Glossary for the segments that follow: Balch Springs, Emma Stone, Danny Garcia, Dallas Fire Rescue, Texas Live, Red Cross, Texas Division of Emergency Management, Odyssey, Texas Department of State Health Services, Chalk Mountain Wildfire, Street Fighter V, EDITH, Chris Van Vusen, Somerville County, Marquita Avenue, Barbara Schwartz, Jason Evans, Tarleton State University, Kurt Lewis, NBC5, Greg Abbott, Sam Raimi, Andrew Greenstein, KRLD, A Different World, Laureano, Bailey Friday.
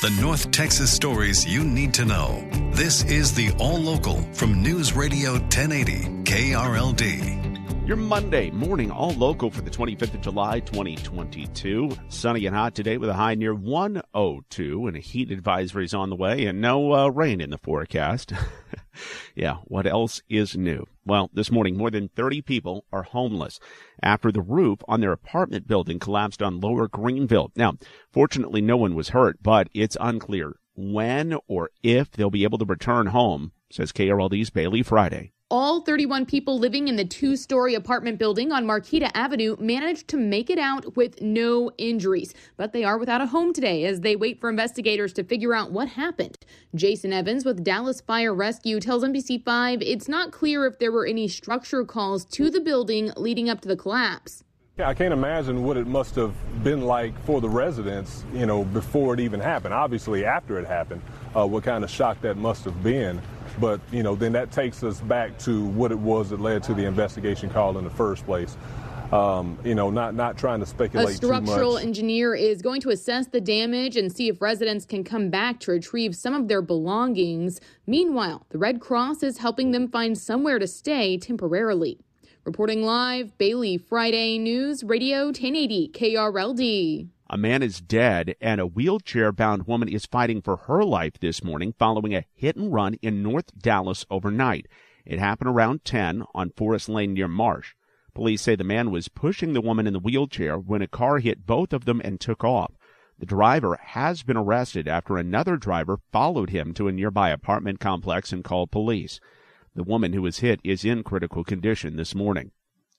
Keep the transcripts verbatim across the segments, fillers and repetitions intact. The North Texas stories you need to know. This is the All Local from News Radio ten eighty K R L D. Your Monday morning All Local for the twenty-fifth of July, twenty twenty-two. Sunny and hot today with a high near one oh two, and a heat advisory is on the way, and no uh, rain in the forecast. Yeah, what else is new? Well, this morning, more than thirty people are homeless after the roof on their apartment building collapsed on Lower Greenville. Now, fortunately, no one was hurt, but it's unclear when or if they'll be able to return home, says K R L D's Bailey Friday. All thirty-one people living in the two-story apartment building on Marquita Avenue managed to make it out with no injuries. But they are without a home today as they wait for investigators to figure out what happened. Jason Evans with Dallas Fire Rescue tells N B C five it's not clear if there were any structure calls to the building leading up to the collapse. Yeah, I can't imagine what it must have been like for the residents, you know, before it even happened. Obviously, after it happened, uh, what kind of shock that must have been. But, you know, then that takes us back to what it was that led to the investigation call in the first place. Um, you know, not not trying to speculate too much. A structural engineer is going to assess the damage and see if residents can come back to retrieve some of their belongings. Meanwhile, the Red Cross is helping them find somewhere to stay temporarily. Reporting live, Bailey Friday, News Radio ten eighty K R L D. A man is dead and a wheelchair-bound woman is fighting for her life this morning following a hit-and-run in North Dallas overnight. It happened around ten on Forest Lane near Marsh. Police say the man was pushing the woman in the wheelchair when a car hit both of them and took off. The driver has been arrested after another driver followed him to a nearby apartment complex and called police. The woman who was hit is in critical condition this morning.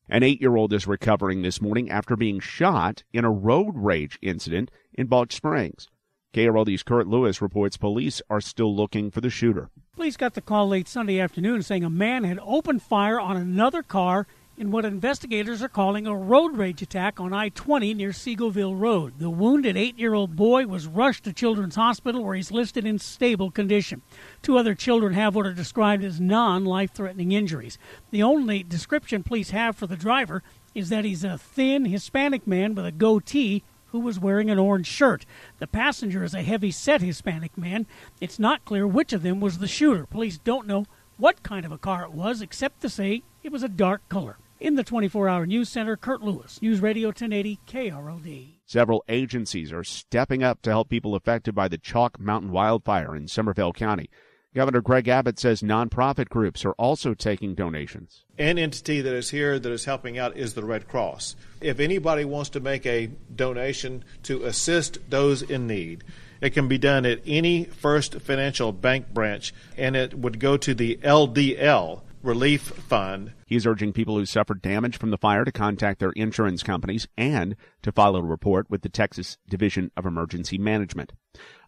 An eight-year-old is recovering this morning after being shot in a road rage incident in Balch Springs. K R L D's Kurt Lewis reports police are still looking for the shooter. Police got the call late Sunday afternoon saying a man had opened fire on another car in what investigators are calling a road rage attack on I twenty near Seagoville Road. The wounded eight-year-old boy was rushed to Children's Hospital where he's listed in stable condition. Two other children have what are described as non-life-threatening injuries. The only description police have for the driver is that he's a thin Hispanic man with a goatee who was wearing an orange shirt. The passenger is a heavy-set Hispanic man. It's not clear which of them was the shooter. Police don't know what kind of a car it was except to say it was a dark color. In the twenty-four hour News Center, Kurt Lewis, News Radio ten eighty K R L D. Several agencies are stepping up to help people affected by the Chalk Mountain Wildfire in Somerville County. Governor Greg Abbott says nonprofit groups are also taking donations. An entity that is here that is helping out is the Red Cross. If anybody wants to make a donation to assist those in need, it can be done at any First Financial Bank branch, and it would go to the L D L Relief Fund. He's urging people who suffered damage from the fire to contact their insurance companies and to file a report with the Texas Division of Emergency Management.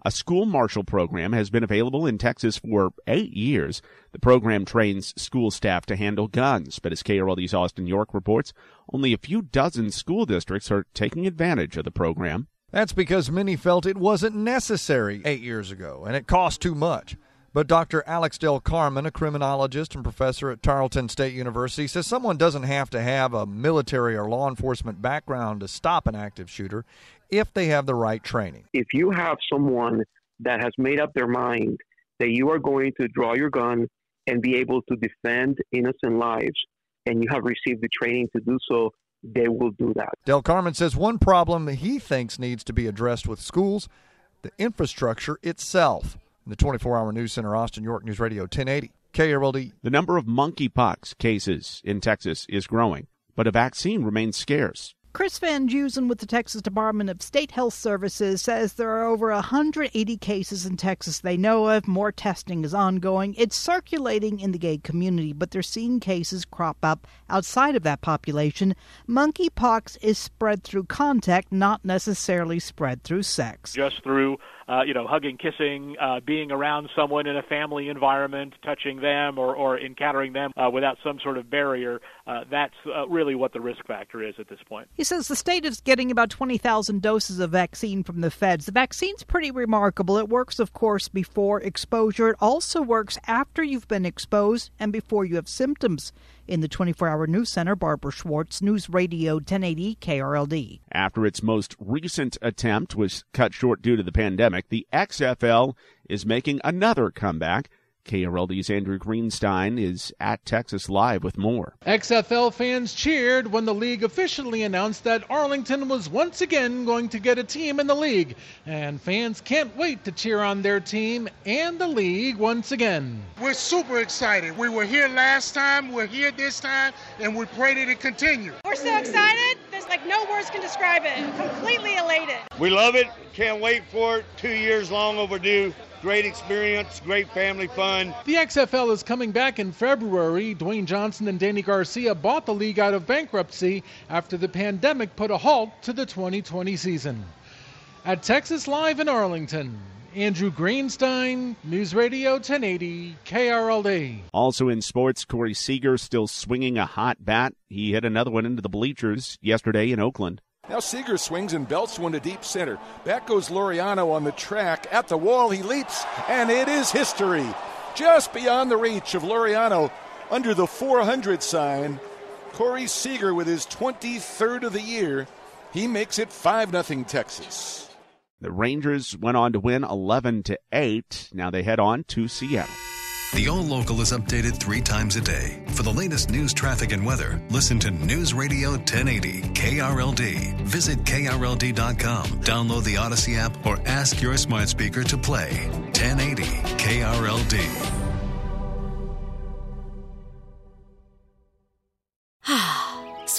A school marshal program has been available in Texas for eight years. The program trains school staff to handle guns, but as K R L D's Austin York reports, only a few dozen school districts are taking advantage of the program. That's because many felt it wasn't necessary eight years ago and it cost too much. But Doctor Alex Del Carmen, a criminologist and professor at Tarleton State University, says someone doesn't have to have a military or law enforcement background to stop an active shooter if they have the right training. If you have someone that has made up their mind that you are going to draw your gun and be able to defend innocent lives, and you have received the training to do so, they will do that. Del Carmen says one problem he thinks needs to be addressed with schools the infrastructure itself. In the twenty-four hour News Center, Austin York, News Radio ten eighty, K R L D. The number of monkeypox cases in Texas is growing, but a vaccine remains scarce. Chris Van Vusen with the Texas Department of State Health Services says there are over one hundred eighty cases in Texas they know of. More testing is ongoing. It's circulating in the gay community, but they're seeing cases crop up outside of that population. Monkeypox is spread through contact, not necessarily spread through sex. Just through, uh, you know, hugging, kissing, uh, being around someone in a family environment, touching them or, or encountering them uh, without some sort of barrier. Uh, that's uh, really what the risk factor is at this point. He says the state is getting about twenty thousand doses of vaccine from the feds. The vaccine's pretty remarkable. It works, of course, before exposure. It also works after you've been exposed and before you have symptoms. In the twenty-four hour News Center, Barbara Schwartz, News Radio ten eighty, K R L D. After its most recent attempt was cut short due to the pandemic, the X F L is making another comeback. K R L D's Andrew Greenstein is at Texas Live with more. X F L fans cheered when the league officially announced that Arlington was once again going to get a team in the league. And fans can't wait to cheer on their team and the league once again. We're super excited. We were here last time, we're here this time, and we pray that it continues. We're so excited. There's like no words can describe it. I'm completely elated. We love it. Can't wait for it. Two years long overdue. Great experience, great family fun. The X F L is coming back in February. Dwayne Johnson and Danny Garcia bought the league out of bankruptcy after the pandemic put a halt to the twenty twenty season. At Texas Live in Arlington, Andrew Greenstein, News Radio ten eighty, K R L D. Also in sports, Corey Seager still swinging a hot bat. He hit another one into the bleachers yesterday in Oakland. Now Seager swings and belts one to deep center. Back goes Laureano on the track. At the wall, he leaps, and it is history. Just beyond the reach of Laureano, under the four hundred sign, Corey Seager with his twenty-third of the year. He makes it five nothing Texas. The Rangers went on to win eleven to eight. Now they head on to Seattle. The All Local is updated three times a day. For the latest news, traffic, and weather, listen to News Radio ten eighty K R L D. Visit K R L D dot com, download the Odyssey app, or ask your smart speaker to play ten eighty K R L D.